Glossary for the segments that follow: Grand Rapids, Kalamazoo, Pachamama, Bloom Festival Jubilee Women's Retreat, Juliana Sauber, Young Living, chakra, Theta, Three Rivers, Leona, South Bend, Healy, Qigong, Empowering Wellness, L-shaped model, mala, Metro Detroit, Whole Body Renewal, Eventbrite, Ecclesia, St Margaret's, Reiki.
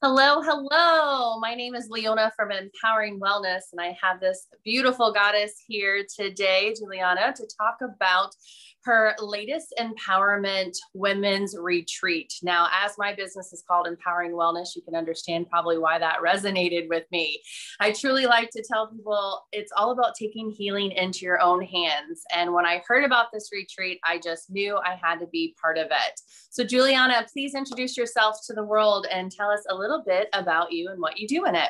Hello, hello. My name is Leona from Empowering Wellness, and I have this beautiful goddess here today, Juliana, to talk about her latest empowerment women's retreat. Now, as my business is called Empowering Wellness, you can understand probably why that resonated with me. I truly like to tell people it's all about taking healing into your own hands. And when I heard about this retreat, I just knew I had to be part of it. So Juliana, please introduce yourself to the world and tell us a little bit about you and what you do in it.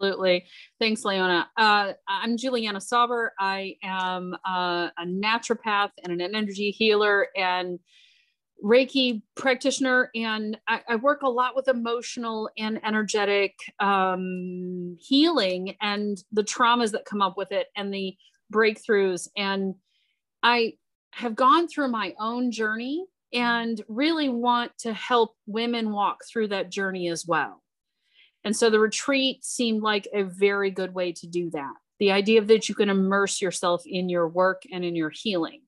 Absolutely. Thanks, Leona. I'm Juliana Sauber. I am a naturopath and an energy healer and Reiki practitioner. And I work a lot with emotional and energetic healing and the traumas that come up with it and the breakthroughs. And I have gone through my own journey and really want to help women walk through that journey as well. And so the retreat seemed like a very good way to do that. The idea that you can immerse yourself in your work and in your healing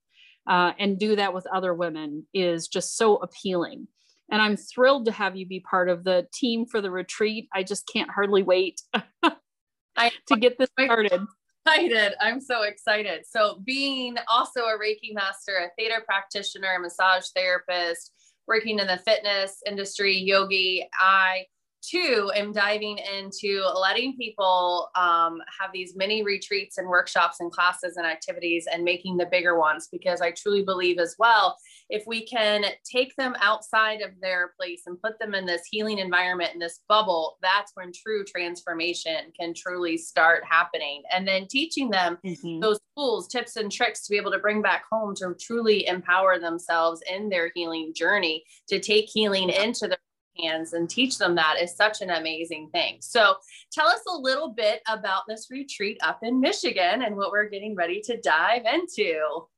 and do that with other women is just so appealing. And I'm thrilled to have you be part of the team for the retreat. I just can't hardly wait to get this started. I'm so excited. So being also a Reiki master, a Theta practitioner, a massage therapist, working in the fitness industry, yogi, I too am diving into letting people have these mini retreats and workshops and classes and activities and making the bigger ones, because I truly believe as well, if we can take them outside of their place and put them in this healing environment, in this bubble, that's when true transformation can truly start happening. And then teaching them those tools, tips, and tricks to be able to bring back home to truly empower themselves in their healing journey, to take healing into their hands and teach them that is such an amazing thing. So tell us a little bit about this retreat up in Michigan and what we're getting ready to dive into.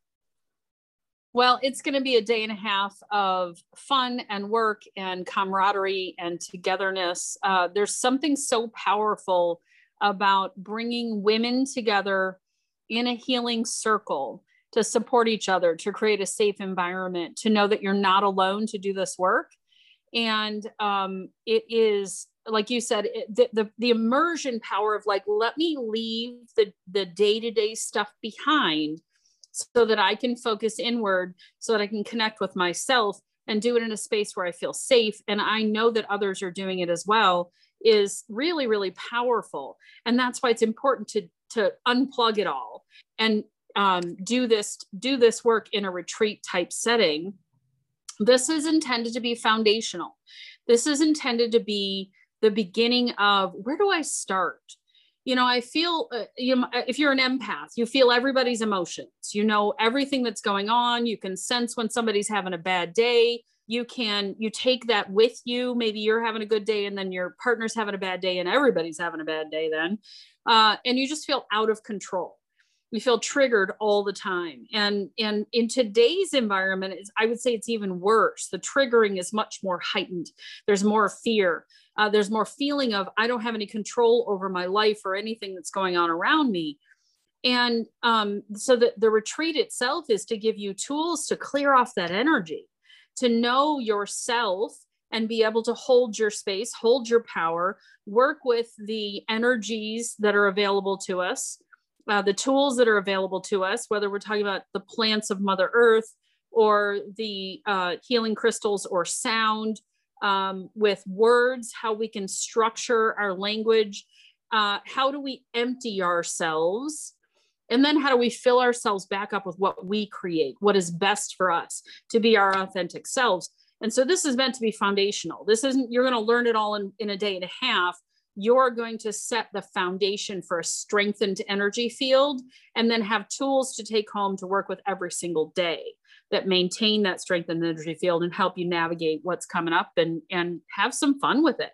Well, it's going to be a day and a half of fun and work and camaraderie and togetherness. There's something so powerful about bringing women together in a healing circle to support each other, to create a safe environment, to know that you're not alone to do this work. And it is, like you said, the immersion power of like, let me leave the day-to-day stuff behind so that I can focus inward, so that I can connect with myself and do it in a space where I feel safe. And I know that others are doing it as well, is really, really powerful. And that's why it's important to unplug it all and do this work in a retreat type setting. This is intended to be foundational. This is intended to be the beginning of, where do I start? You know, I feel, if you're an empath, you feel everybody's emotions, you know, everything that's going on. You can sense when somebody's having a bad day. You take that with you. Maybe you're having a good day and then your partner's having a bad day and everybody's having a bad day then. And you just feel out of control. We feel triggered all the time. And in today's environment, I would say it's even worse. The triggering is much more heightened. There's more fear. There's more feeling of, I don't have any control over my life or anything that's going on around me. And so the retreat itself is to give you tools to clear off that energy, to know yourself and be able to hold your space, hold your power, work with the energies that are available to us. The tools that are available to us, whether we're talking about the plants of Mother Earth or the healing crystals or sound, with words, how we can structure our language, how do we empty ourselves, and then how do we fill ourselves back up with what we create, what is best for us to be our authentic selves. And so this is meant to be foundational. This isn't, you're going to learn it all in a day and a half. You're going to set the foundation for a strengthened energy field and then have tools to take home to work with every single day that maintain that strengthened energy field and help you navigate what's coming up and have some fun with it.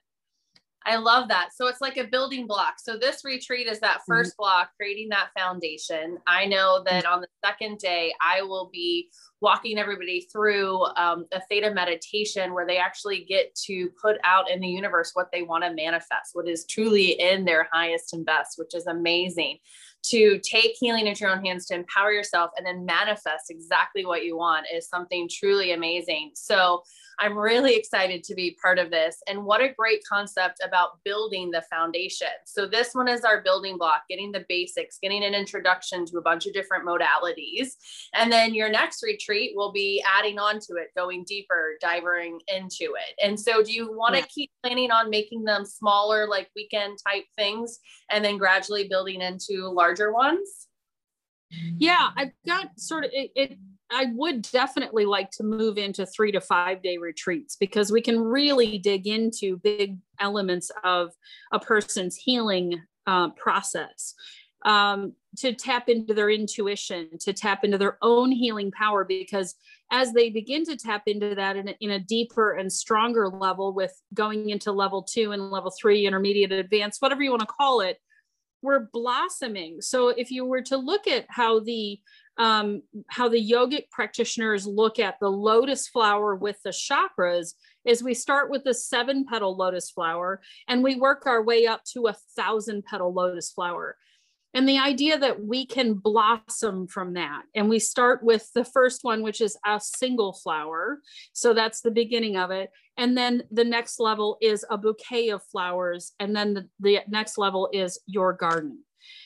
I love that. So it's like a building block. So this retreat is that first block, creating that foundation. I know that on the second day, I will be walking everybody through a theta meditation where they actually get to put out in the universe what they want to manifest, what is truly in their highest and best, which is amazing. To take healing into your own hands, to empower yourself and then manifest exactly what you want is something truly amazing. So I'm really excited to be part of this. And what a great concept about building the foundation. So this one is our building block, getting the basics, getting an introduction to a bunch of different modalities. And then your next retreat will be adding on to it, going deeper, diving into it. And so do you want to keep planning on making them smaller, like weekend type things, and then gradually building into larger ones? Yeah, I've got sort of it. I would definitely like to move into 3 to 5 day retreats, because we can really dig into big elements of a person's healing process, to tap into their intuition, to tap into their own healing power, because as they begin to tap into that in a deeper and stronger level, with going into level 2 and level 3, intermediate, advanced, whatever you want to call it, we're blossoming. So if you were to look at how the yogic practitioners look at the lotus flower with the chakras, is we start with the 7-petal lotus flower and we work our way up to a 1,000-petal lotus flower. And the idea that we can blossom from that. And we start with the first one, which is a single flower. So that's the beginning of it. And then the next level is a bouquet of flowers. And then the next level is your garden.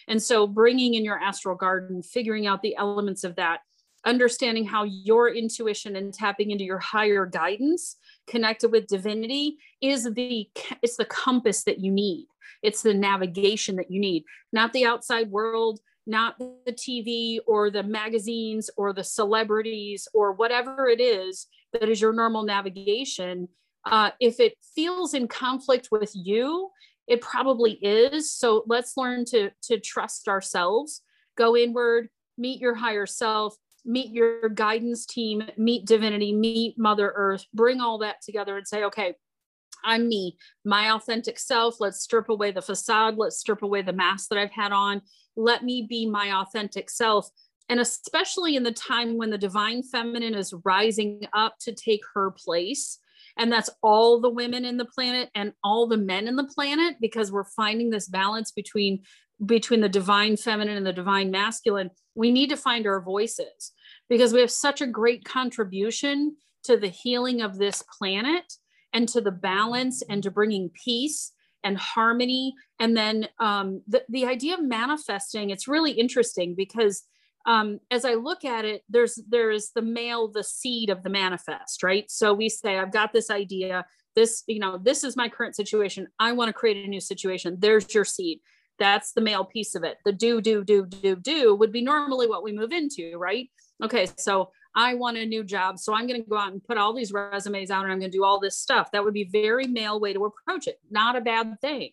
And so bringing in your astral garden, figuring out the elements of that, understanding how your intuition and tapping into your higher guidance connected with divinity it's the compass that you need. It's the navigation that you need, not the outside world, not the TV or the magazines or the celebrities or whatever it is that is your normal navigation. If it feels in conflict with you, it probably is. So let's learn to trust ourselves, go inward, meet your higher self, meet your guidance team, meet divinity, meet Mother Earth, bring all that together and say, okay, I'm me, my authentic self. Let's strip away the facade. Let's strip away the mask that I've had on. Let me be my authentic self. And especially in the time when the divine feminine is rising up to take her place. And that's all the women in the planet and all the men in the planet, because we're finding this balance between the divine feminine and the divine masculine. We need to find our voices, because we have such a great contribution to the healing of this planet and to the balance and to bringing peace and harmony. And then the idea of manifesting, it's really interesting, because as I look at it, there is the male, the seed of the manifest, right? So we say, I've got this idea, this is my current situation. I want to create a new situation. There's your seed. That's the male piece of it. The do would be normally what we move into, right? Okay, so I want a new job. So I'm going to go out and put all these resumes out and I'm going to do all this stuff. That would be very male way to approach it. Not a bad thing.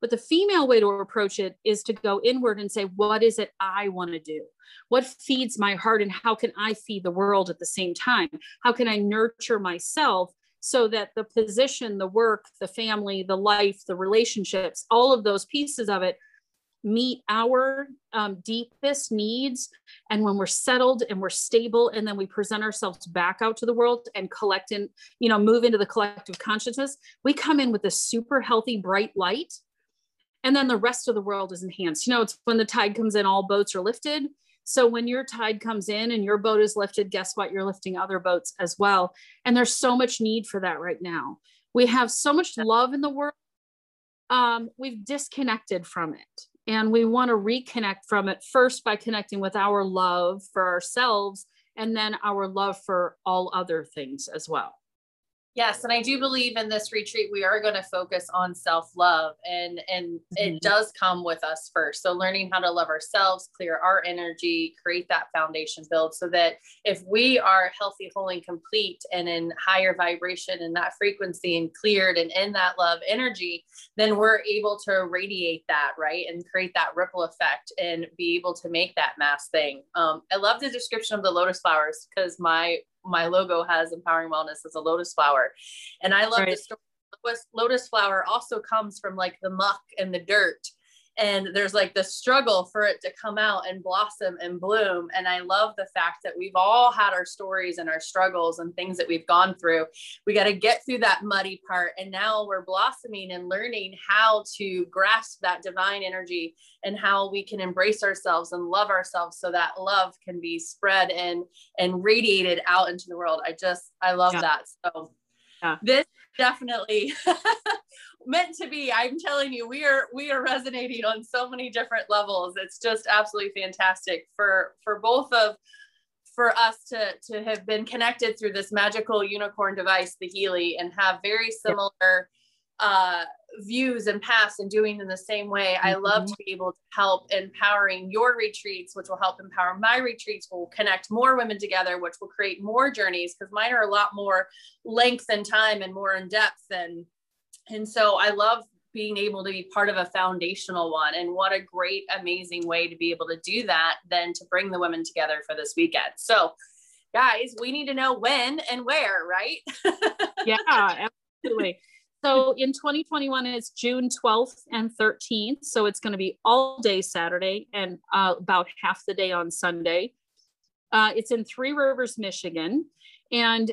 But the female way to approach it is to go inward and say, what is it I want to do? What feeds my heart, and how can I feed the world at the same time? How can I nurture myself so that the position, the work, the family, the life, the relationships, all of those pieces of it meet our deepest needs. And when we're settled and we're stable, and then we present ourselves back out to the world and collect and, move into the collective consciousness, we come in with a super healthy, bright light. And then the rest of the world is enhanced. It's when the tide comes in, all boats are lifted. So when your tide comes in and your boat is lifted, guess what? You're lifting other boats as well. And there's so much need for that right now. We have so much love in the world. We've disconnected from it. And we want to reconnect from it first by connecting with our love for ourselves, and then our love for all other things as well. Yes. And I do believe in this retreat, we are going to focus on self-love, and it does come with us first. So learning how to love ourselves, clear our energy, create that foundation build, so that if we are healthy, whole, and complete, and in higher vibration and that frequency and cleared and in that love energy, then we're able to radiate that, right? And create that ripple effect and be able to make that mass thing. I love the description of the lotus flowers, because my logo has Empowering Wellness as a lotus flower. And I love this story. Lotus flower also comes from like the muck and the dirt. And there's like the struggle for it to come out and blossom and bloom. And I love the fact that we've all had our stories and our struggles and things that we've gone through. We got to get through that muddy part. And now we're blossoming and learning how to grasp that divine energy and how we can embrace ourselves and love ourselves, so that love can be spread and radiated out into the world. I love that. So Yeah. This definitely meant to be. I'm telling you, we are resonating on so many different levels. It's just absolutely fantastic for us to have been connected through this magical unicorn device, the Healy, and have very similar views and paths and doing in the same way. I love to be able to help empowering your retreats, which will help empower my retreats. We'll connect more women together, which will create more journeys, because mine are a lot more length and time and more in depth. And so I love being able to be part of a foundational one. And what a great, amazing way to be able to do that than to bring the women together for this weekend. So guys, we need to know when and where, right? Yeah, absolutely. So in 2021, it's June 12th and 13th. So it's going to be all day Saturday and about half the day on Sunday. It's in Three Rivers, Michigan. And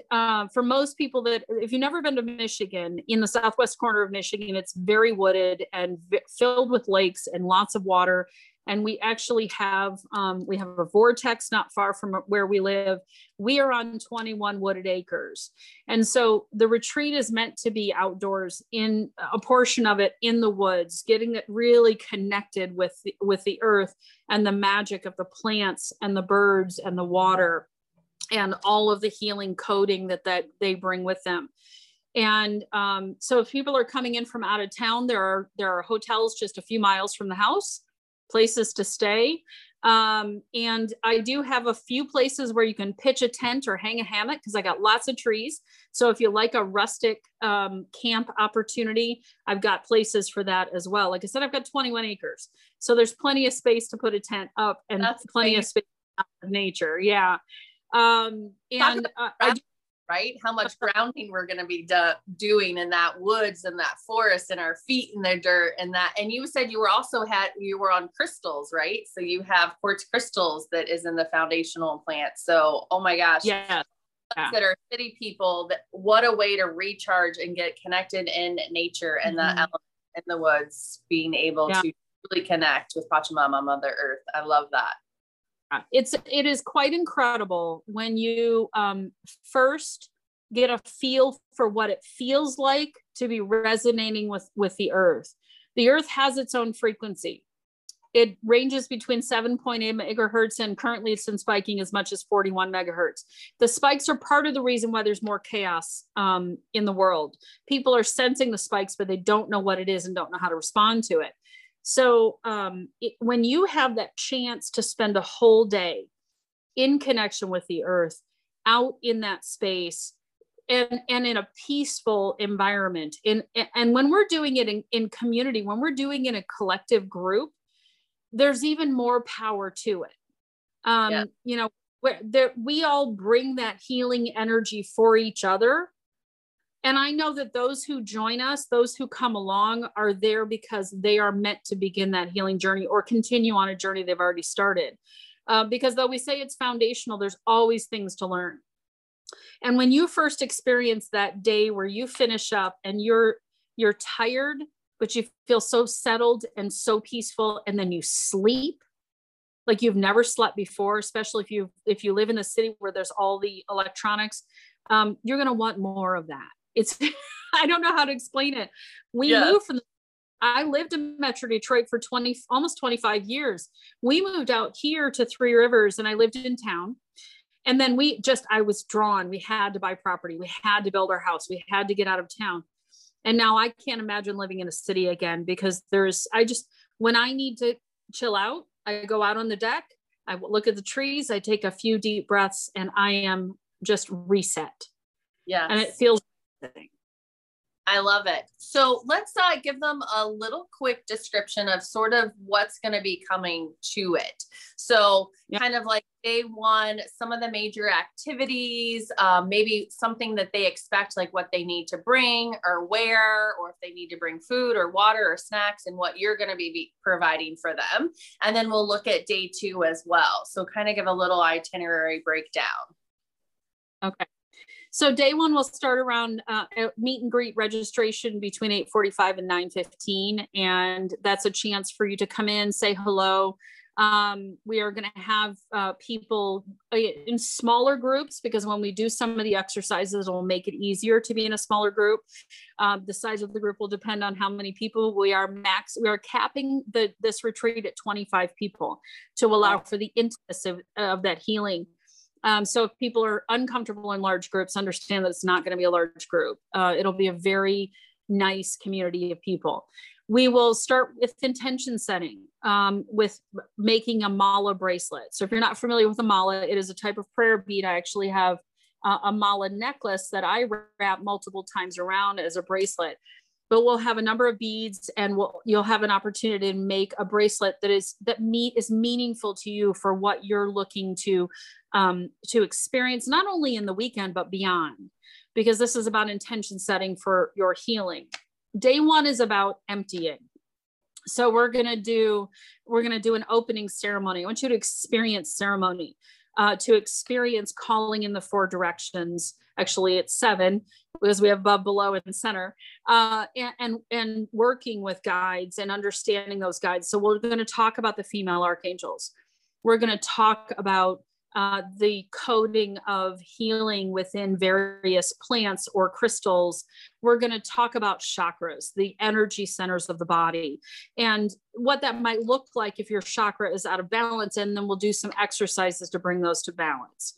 for most people if you've never been to Michigan, in the southwest corner of Michigan, it's very wooded and filled with lakes and lots of water. And we actually have, a vortex not far from where we live. We are on 21 wooded acres. And so the retreat is meant to be outdoors, in a portion of it in the woods, getting it really connected with the earth and the magic of the plants and the birds and the water and all of the healing coding that they bring with them. And so if people are coming in from out of town, there are hotels just a few miles from the house, places to stay. And I do have a few places where you can pitch a tent or hang a hammock, because I got lots of trees. So if you like a rustic camp opportunity, I've got places for that as well. Like I said, I've got 21 acres. So there's plenty of space to put a tent up, and that's plenty of space out in nature. Yeah. And right? How much grounding we're going to be doing in that woods and that forest, and our feet in the dirt and that. And you said you were on crystals, right? So you have quartz crystals that is in the foundational plant. So, oh my gosh. Yeah. That are city people, what a way to recharge and get connected in nature and the elements in the woods, being able to really connect with Pachamama, Mother Earth. I love that. It is quite incredible when you first get a feel for what it feels like to be resonating with the earth. The earth has its own frequency. It ranges between 7.8 megahertz, and currently it's been spiking as much as 41 megahertz. The spikes are part of the reason why there's more chaos in the world. People are sensing the spikes, but they don't know what it is and don't know how to respond to it. So when you have that chance to spend a whole day in connection with the earth, out in that space, and in a peaceful environment, and when we're doing it in community, when we're doing it in a collective group, there's even more power to it. You know, we all bring that healing energy for each other. And I know that those who join us, those who come along, are there because they are meant to begin that healing journey or continue on a journey they've already started. Because though we say it's foundational, there's always things to learn. And when you first experience that day where you finish up and you're tired, but you feel so settled and so peaceful, and then you sleep like you've never slept before, especially if you live in a city where there's all the electronics, you're going to want more of that. I don't know how to explain it. I lived in Metro Detroit for almost 25 years. We moved out here to Three Rivers, and I lived in town. And then I was drawn. We had to buy property. We had to build our house. We had to get out of town. And now I can't imagine living in a city again, because when I need to chill out, I go out on the deck. I look at the trees. I take a few deep breaths, and I am just reset. Yeah. And it feels thing. I love it. So let's give them a little quick description of sort of what's going to be coming to it. So kind of like day one, some of the major activities, maybe something that they expect, like what they need to bring or wear, or if they need to bring food or water or snacks, and what you're going to be providing for them. And then we'll look at day two as well. So kind of give a little itinerary breakdown. Okay. So day one will start around meet and greet registration between 8:45 and 9:15. And that's a chance for you to come in, say hello, We are going to have people in smaller groups, because when we do some of the exercises, it'll make it easier to be in a smaller group. The size of the group will depend on how many people. We are capping this retreat at 25 people to allow for the intimacy of that healing. So if people are uncomfortable in large groups, understand that it's not going to be a large group. It'll be a very nice community of people. We will start with intention setting, with making a mala bracelet. So if you're not familiar with a mala, it is a type of prayer bead. I actually have a mala necklace that I wrap multiple times around as a bracelet, but we'll have a number of beads, and you'll have an opportunity to make a bracelet that is meaningful to you for what you're looking to experience, not only in the weekend, but beyond, because this is about intention setting for your healing. Day one is about emptying. So we're going to do an opening ceremony. I want you to experience ceremony, to experience calling in the four directions. Actually, it's seven, because we have above, below, and center, and working with guides and understanding those guides. So we're going to talk about the female archangels. We're going to talk about the coding of healing within various plants or crystals. We're going to talk about chakras, the energy centers of the body, and what that might look like if your chakra is out of balance. And then we'll do some exercises to bring those to balance.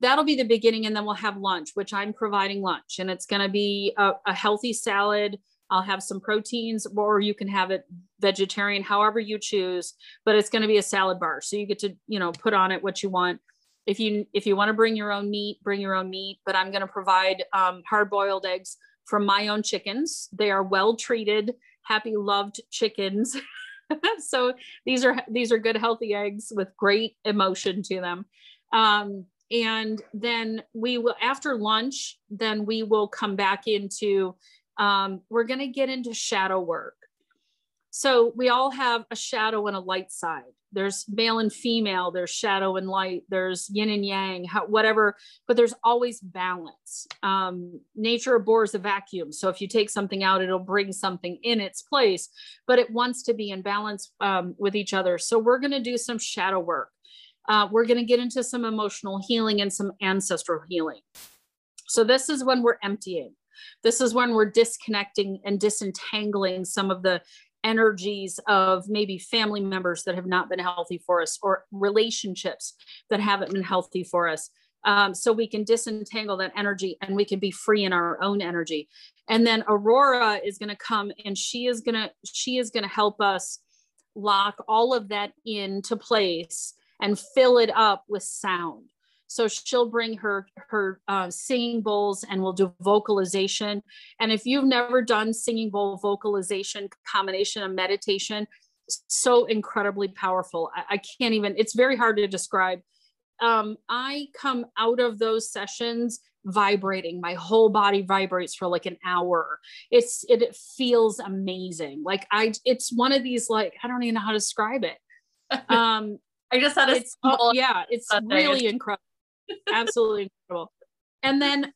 That'll be the beginning. And then we'll have lunch, which I'm providing lunch, and it's going to be a healthy salad. I'll have some proteins, or you can have it vegetarian, however you choose, but it's going to be a salad bar. So you get to, put on it what you want. If you want to bring your own meat, but I'm going to provide hard boiled eggs from my own chickens. They are well treated, happy, loved chickens. So these are good, healthy eggs with great emotion to them. And then we will, after lunch, then we will come back into, we're going to get into shadow work. So we all have a shadow and a light side. There's male and female, there's shadow and light, there's yin and yang, whatever, but there's always balance. Nature abhors a vacuum. So if you take something out, it'll bring something in its place, but it wants to be in balance with each other. So we're going to do some shadow work. We're going to get into some emotional healing and some ancestral healing. So this is when we're emptying. This is when we're disconnecting and disentangling some of the energies of maybe family members that have not been healthy for us, or relationships that haven't been healthy for us. So we can disentangle that energy, and we can be free in our own energy. And then Aurora is going to come, and she is going to help us lock all of that into place and fill it up with sound. So she'll bring her singing bowls, and we'll do vocalization. And if you've never done singing bowl vocalization, combination of meditation, so incredibly powerful. I can't even, it's very hard to describe. I come out of those sessions vibrating. My whole body vibrates for like an hour. It feels amazing. Like it's one of these, like, I don't even know how to describe it. I just had it's really incredible. Absolutely incredible. And then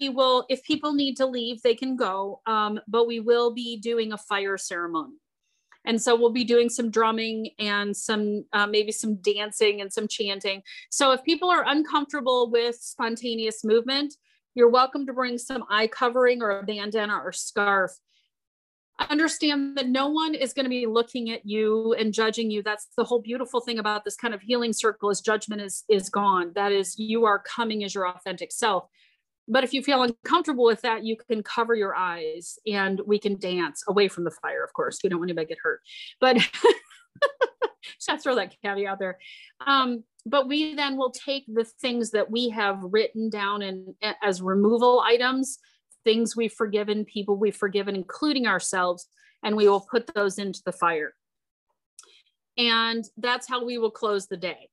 we will, if people need to leave, they can go, but we will be doing a fire ceremony. And so we'll be doing some drumming and some, maybe some dancing and some chanting. So if people are uncomfortable with spontaneous movement, you're welcome to bring some eye covering or a bandana or scarf. Understand that no one is going to be looking at you and judging you. That's the whole beautiful thing about this kind of healing circle, is judgment is gone. That is, you are coming as your authentic self. But if you feel uncomfortable with that, you can cover your eyes, and we can dance away from the fire. Of course, we don't want anybody to get hurt, but just have to throw that caveat out there. But we then will take the things that we have written down and as removal items, things we've forgiven, people we've forgiven, including ourselves, and we will put those into the fire. And that's how we will close the day.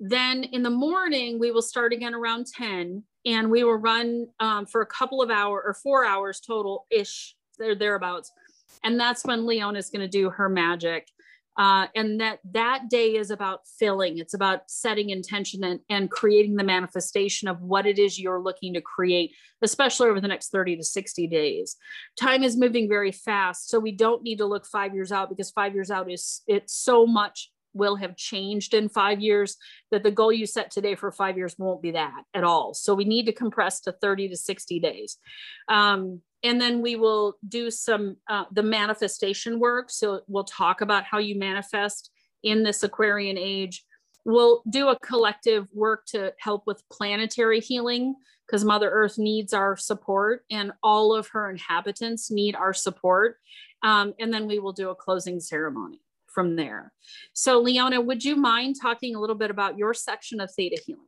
Then in the morning, we will start again around 10, and we will run for a couple of hours, or 4 hours total-ish, thereabouts. And that's when Leona is going to do her magic. And that day is about filling. It's about setting intention and creating the manifestation of what it is you're looking to create, especially over the next 30 to 60 days. Time is moving very fast. So we don't need to look 5 years out, because 5 years out it's so much will have changed in 5 years, that the goal you set today for 5 years won't be that at all. So we need to compress to 30 to 60 days. And then we will do some, the manifestation work. So we'll talk about how you manifest in this Aquarian age. We'll do a collective work to help with planetary healing, because Mother Earth needs our support and all of her inhabitants need our support. And then we will do a closing ceremony from there. So Leona, would you mind talking a little bit about your section of Theta Healing?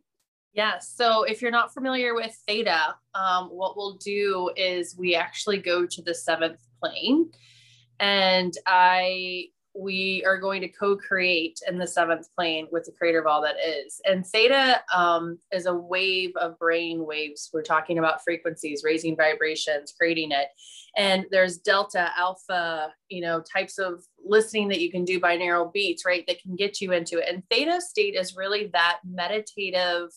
Yes. So if you're not familiar with Theta, what we'll do is we actually go to the 7th plane, and we are going to co-create in the 7th plane with the creator of all that is. And Theta is a wave of brain waves. We're talking about frequencies, raising vibrations, creating it. And there's delta, alpha, you know, types of listening that you can do, binaural beats, right? That can get you into it. And Theta state is really that meditative,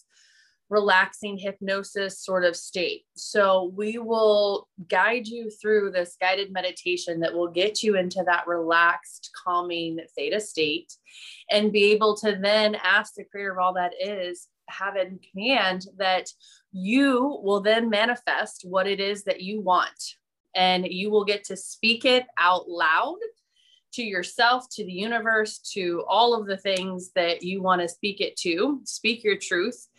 relaxing hypnosis sort of state. So we will guide you through this guided meditation that will get you into that relaxed, calming Theta state, and be able to then ask the creator of all that is, have in command that you will then manifest what it is that you want. And you will get to speak it out loud to yourself, to the universe, to all of the things that you want to speak it to. Speak your truth.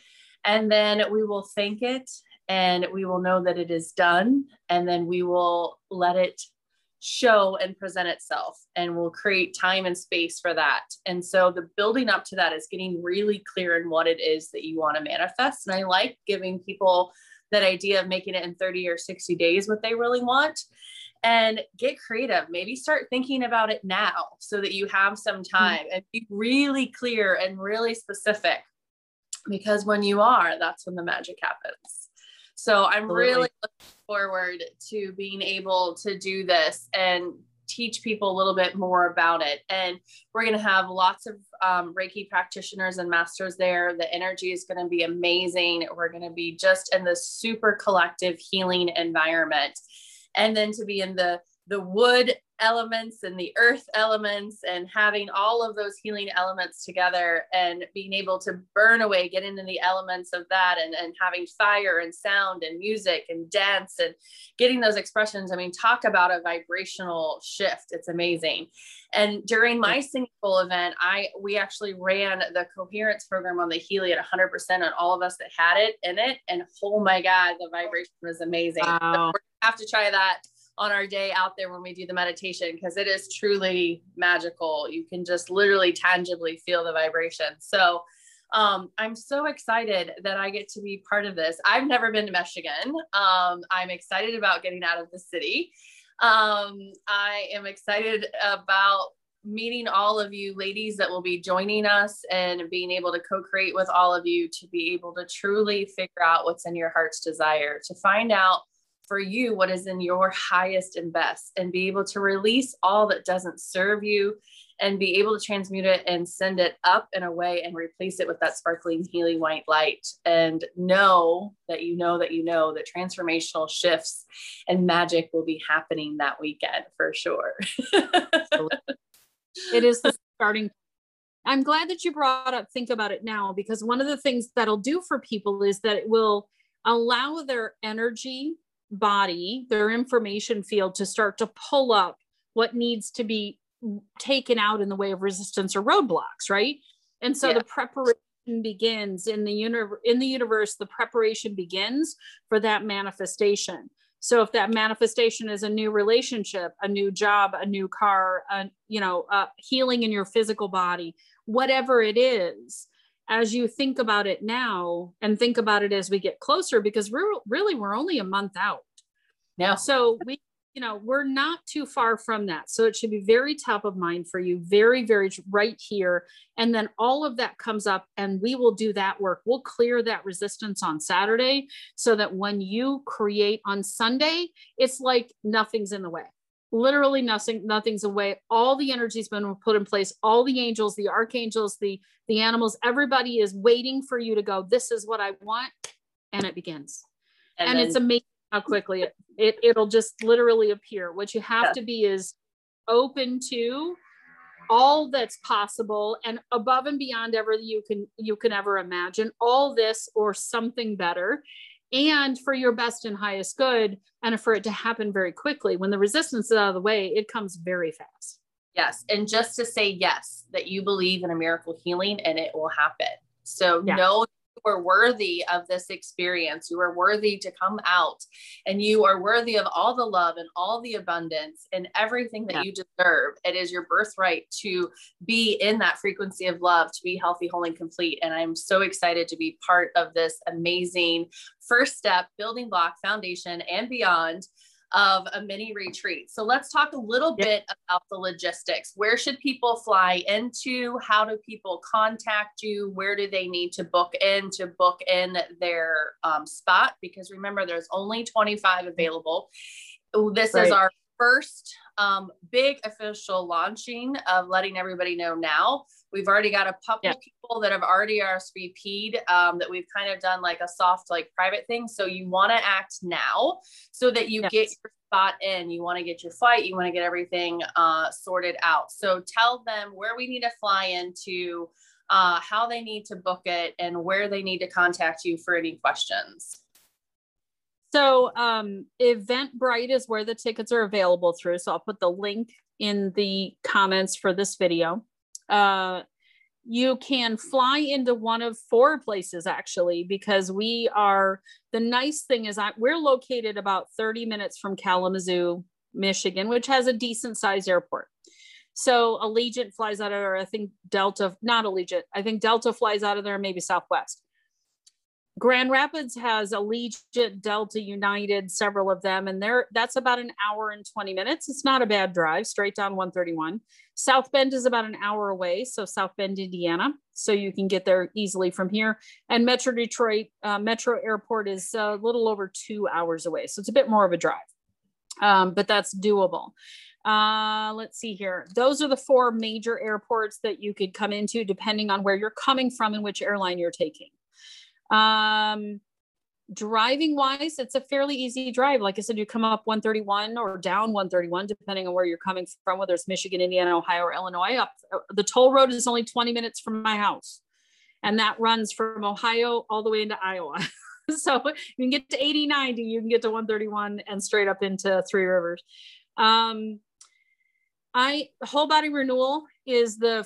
And then we will thank it, and we will know that it is done. And then we will let it show and present itself, and we'll create time and space for that. And so the building up to that is getting really clear in what it is that you want to manifest. And I like giving people that idea of making it in 30 or 60 days, what they really want, and get creative. Maybe start thinking about it now so that you have some time and be really clear and really specific. Because when you are, that's when the magic happens. So I'm really looking forward to being able to do this and teach people a little bit more about it. And we're going to have lots of Reiki practitioners and masters there. The energy is going to be amazing. We're going to be just in the super collective healing environment. And then to be in the wood elements and the earth elements, and having all of those healing elements together, and being able to burn away, get into the elements of that, and having fire and sound and music and dance and getting those expressions. I mean, talk about a vibrational shift. It's amazing. And during my singing bowl event, we actually ran the coherence program on the Healy at 100% on all of us that had it in it. And oh my God, the vibration was amazing. Wow. So we're gonna have to try that on our day out there when we do the meditation, because it is truly magical. You can just literally tangibly feel the vibration. So I'm so excited that I get to be part of this. I've never been to Michigan. I'm excited about getting out of the city. I am excited about meeting all of you ladies that will be joining us, and being able to co-create with all of you to be able to truly figure out what's in your heart's desire, to find out for you what is in your highest and best, and be able to release all that doesn't serve you, and be able to transmute it and send it up and away and replace it with that sparkling healing white light. And know that transformational shifts and magic will be happening that weekend for sure. It is the starting. I'm glad that you brought up think about it now, because one of the things that'll do for people is that it will allow their energy body, their information field, to start to pull up what needs to be taken out in the way of resistance or roadblocks, right? And so the preparation begins in the universe, the preparation begins for that manifestation. So if that manifestation is a new relationship, a new job, a new car, healing in your physical body, whatever it is, as you think about it now, and think about it as we get closer, because we're only a month out now. So we're not too far from that. So it should be very top of mind for you, very, very right here. And then all of that comes up, and we will do that work. We'll clear that resistance on Saturday, so that when you create on Sunday, it's like nothing's in the way. Literally nothing's away. All the energy's been put in place. All the angels, the archangels, the animals, everybody is waiting for you to go, this is what I want. And it begins. And it's amazing how quickly it'll just literally appear. What you have to be is open to all that's possible and above and beyond everything you can ever imagine, all this or something better, and for your best and highest good, and for it to happen very quickly. When the resistance is out of the way, it comes very fast. Yes. And just to say, yes, that you believe in a miracle healing and it will happen. So yeah. Know you are worthy of this experience. You are worthy to come out, and you are worthy of all the love and all the abundance and everything that yeah. you deserve. It is your birthright to be in that frequency of love, to be healthy, whole, and complete. And I'm so excited to be part of this amazing first step, building block, foundation, and beyond of a mini retreat. So let's talk a little bit about the logistics. Where should people fly into? How do people contact you? Where do they need to book in their spot? Because remember, there's only 25 available. This is our first big official launching of letting everybody know now. We've already got a couple people that have already RSVP'd that we've kind of done like a soft, like private thing. So you want to act now so that you get your spot in, you want to get your flight, you want to get everything sorted out. So tell them where we need to fly into, how they need to book it, and where they need to contact you for any questions. So Eventbrite is where the tickets are available through. So I'll put the link in the comments for this video. You can fly into one of four places, actually, because we are, the nice thing is we're located about 30 minutes from Kalamazoo, Michigan, which has a decent sized airport. So Allegiant flies out of there. I think Delta, not Allegiant. I think Delta flies out of there, maybe Southwest. Grand Rapids has Allegiant, Delta, United, several of them. And that's about an hour and 20 minutes. It's not a bad drive, straight down 131. South Bend is about an hour away. So South Bend, Indiana. So you can get there easily from here. And Metro Detroit, Metro Airport is a little over 2 hours away. So it's a bit more of a drive, but that's doable. Let's see here. Those are the four major airports that you could come into, depending on where you're coming from and which airline you're taking. Driving wise, it's a fairly easy drive. Like I said, you come up 131 or down 131, depending on where you're coming from, whether it's Michigan, Indiana, Ohio, or Illinois. The toll road is only 20 minutes from my house, and that runs from Ohio all the way into Iowa. So you can get to 80, 90, you can get to 131 and straight up into Three Rivers. Whole Body Renewal is the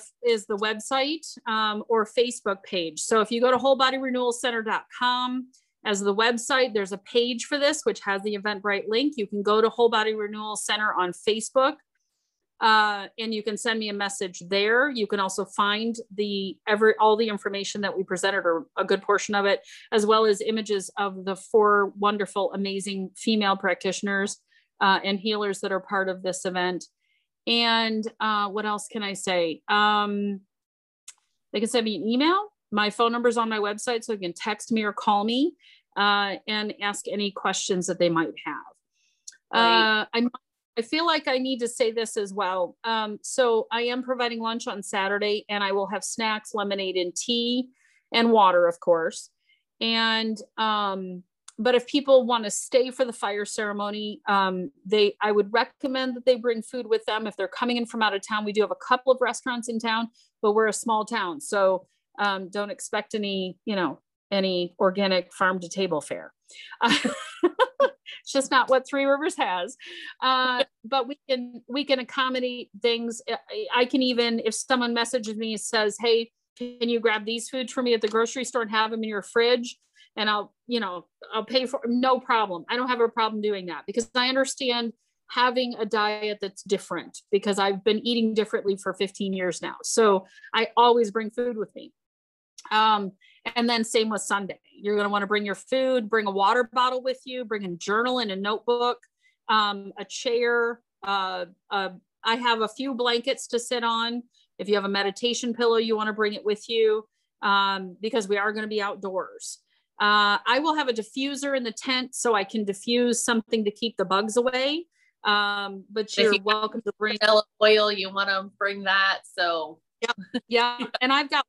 website or Facebook page. So if you go to wholebodyrenewalcenter.com as the website, there's a page for this, which has the Eventbrite link. You can go to Whole Body Renewal Center on Facebook and you can send me a message there. You can also find all the information that we presented, or a good portion of it, as well as images of the four wonderful, amazing female practitioners and healers that are part of this event. And what else can I say? They can send me an email. My phone number is on my website, so you can text me or call me and ask any questions that they might have. Right. I feel like I need to say this as well. So I am providing lunch on Saturday, and I will have snacks, lemonade, and tea, and water, of course. And but if people want to stay for the fire ceremony, I would recommend that they bring food with them. If they're coming in from out of town, we do have a couple of restaurants in town, but we're a small town. So don't expect any organic farm to table fare. It's just not what Three Rivers has, but we can accommodate things. I can even, if someone messages me and says, hey, can you grab these foods for me at the grocery store and have them in your fridge? And I'll pay for, no problem. I don't have a problem doing that, because I understand having a diet that's different, because I've been eating differently for 15 years now. So I always bring food with me. And then same with Sunday, you're going to want to bring your food, bring a water bottle with you, bring a journal and a notebook, a chair. I have a few blankets to sit on. If you have a meditation pillow, you want to bring it with you, because we are going to be outdoors. I will have a diffuser in the tent so I can diffuse something to keep the bugs away. But you're welcome to bring vanilla oil. You want to bring that. So yeah. And I've got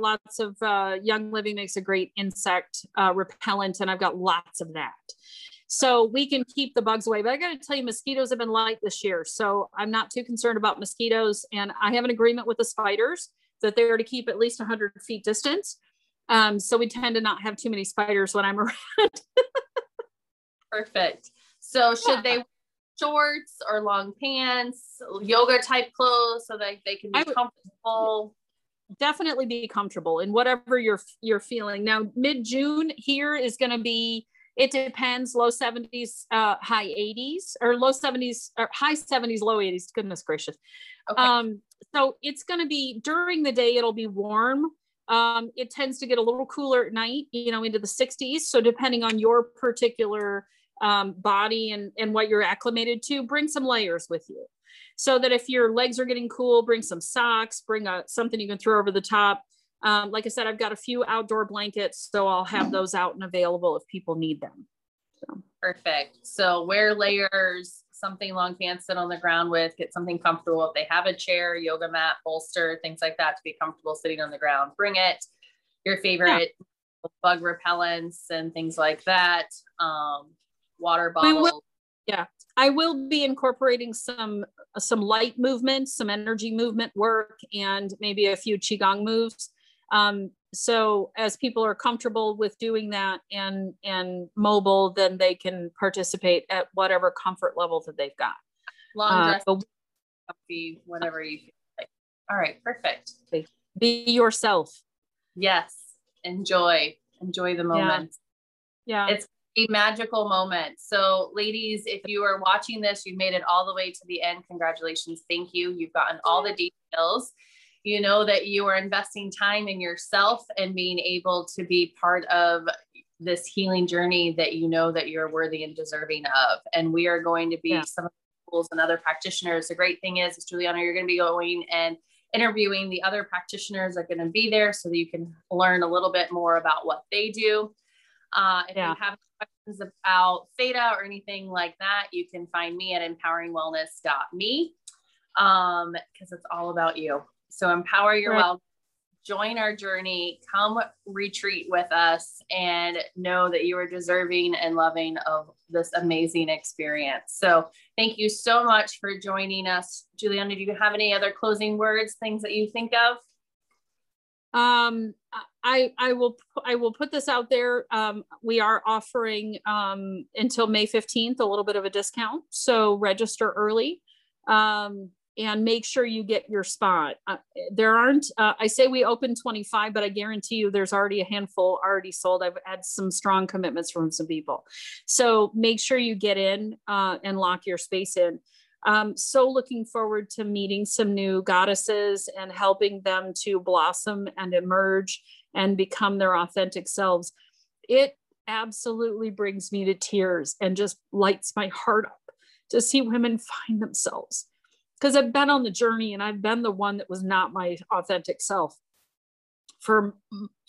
lots of Young Living makes a great insect repellent, and I've got lots of that. So we can keep the bugs away. But I got to tell you, mosquitoes have been light this year. So I'm not too concerned about mosquitoes. And I have an agreement with the spiders that they are to keep at least 100 feet distance. So we tend to not have too many spiders when I'm around. Perfect. So should they wear shorts or long pants, yoga type clothes so that they can be comfortable? Definitely be comfortable in whatever you're feeling. Now, mid-June here is going to be, it depends, low 70s, high 80s, or low 70s, or high 70s, low 80s. Goodness gracious. Okay. So it's going to be during the day, it'll be warm. It tends to get a little cooler at night, you know, into the 60s. So depending on your particular body and what you're acclimated to, bring some layers with you. So that if your legs are getting cool, bring some socks, bring something you can throw over the top. Like I said, I've got a few outdoor blankets, so I'll have those out and available if people need them. So. Perfect. So wear layers, something long pants, sit on the ground with, get something comfortable. If they have a chair, yoga mat, bolster, things like that to be comfortable sitting on the ground, bring it. Your favorite bug repellents and things like that. Water bottles. Yeah. I will be incorporating some light movement, some energy movement work, and maybe a few Qigong moves. So as people are comfortable with doing that and mobile, then they can participate at whatever comfort level that they've got. Long dress, comfy, whatever you feel like. All right. Perfect. Be yourself. Yes. Enjoy the moment. Yeah. It's a magical moment. So ladies, if you are watching this, you've made it all the way to the end. Congratulations. Thank you. You've gotten all the details. You know that you are investing time in yourself and being able to be part of this healing journey that you know that you're worthy and deserving of. And we are going to be some of the schools and other practitioners. The great thing is, Juliana, you're going to be going and interviewing the other practitioners that are going to be there so that you can learn a little bit more about what they do. If you have questions about Theta or anything like that, you can find me at empoweringwellness.me because it's all about you. So empower your wellness, join our journey, come retreat with us, and know that you are deserving and loving of this amazing experience. So thank you so much for joining us. Juliana, do you have any other closing words, things that you think of? I will put this out there. We are offering until May 15th, a little bit of a discount. So register early and make sure you get your spot. I say we open 25, but I guarantee you there's already a handful already sold. I've had some strong commitments from some people. So make sure you get in and lock your space in. So looking forward to meeting some new goddesses and helping them to blossom and emerge and become their authentic selves. It absolutely brings me to tears and just lights my heart up to see women find themselves. Because I've been on the journey and I've been the one that was not my authentic self. For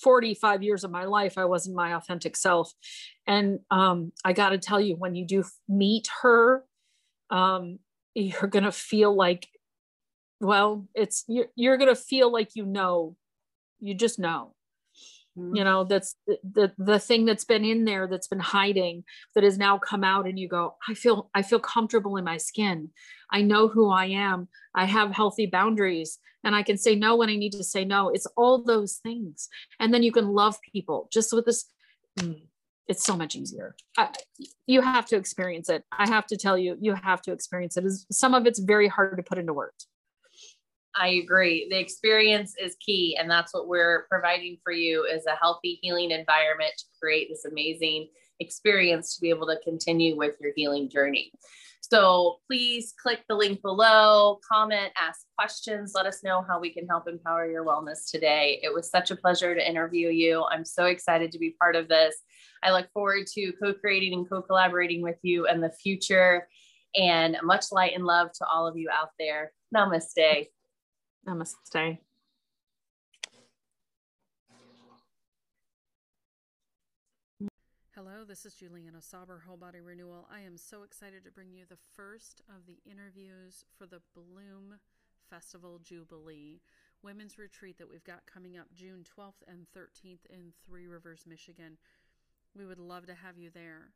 45 years of my life, I wasn't my authentic self. And I got to tell you, when you do meet her, you're going to feel like, well, you're going to feel like, you just know, you know, that's the thing that's been in there, that's been hiding, that has now come out, and you go, I feel comfortable in my skin. I know who I am. I have healthy boundaries and I can say no when I need to say no. It's all those things. And then you can love people just with this. It's so much easier. You have to experience it. I have to tell you, you have to experience it. Some of it's very hard to put into words. I agree. The experience is key. And that's what we're providing for you, is a healthy healing environment to create this amazing experience to be able to continue with your healing journey. So please click the link below, comment, ask questions. Let us know how we can help empower your wellness today. It was such a pleasure to interview you. I'm so excited to be part of this. I look forward to co-creating and co-collaborating with you in the future, and much light and love to all of you out there. Namaste. Namaste. Hello, this is Juliana Sauber, Whole Body Renewal. I am so excited to bring you the first of the interviews for the Bloom Festival Jubilee Women's Retreat that we've got coming up June 12th and 13th in Three Rivers, Michigan. We would love to have you there.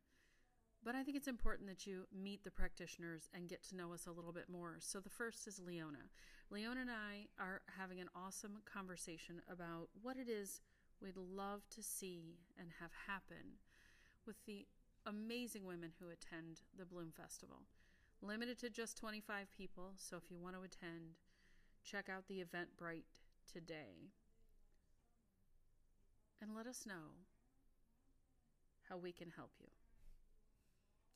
But I think it's important that you meet the practitioners and get to know us a little bit more. So the first is Leona. Leona and I are having an awesome conversation about what it is we'd love to see and have happen with the amazing women who attend the Bloom Festival. Limited to just 25 people, so if you want to attend, check out the Eventbrite today. And let us know how we can help you.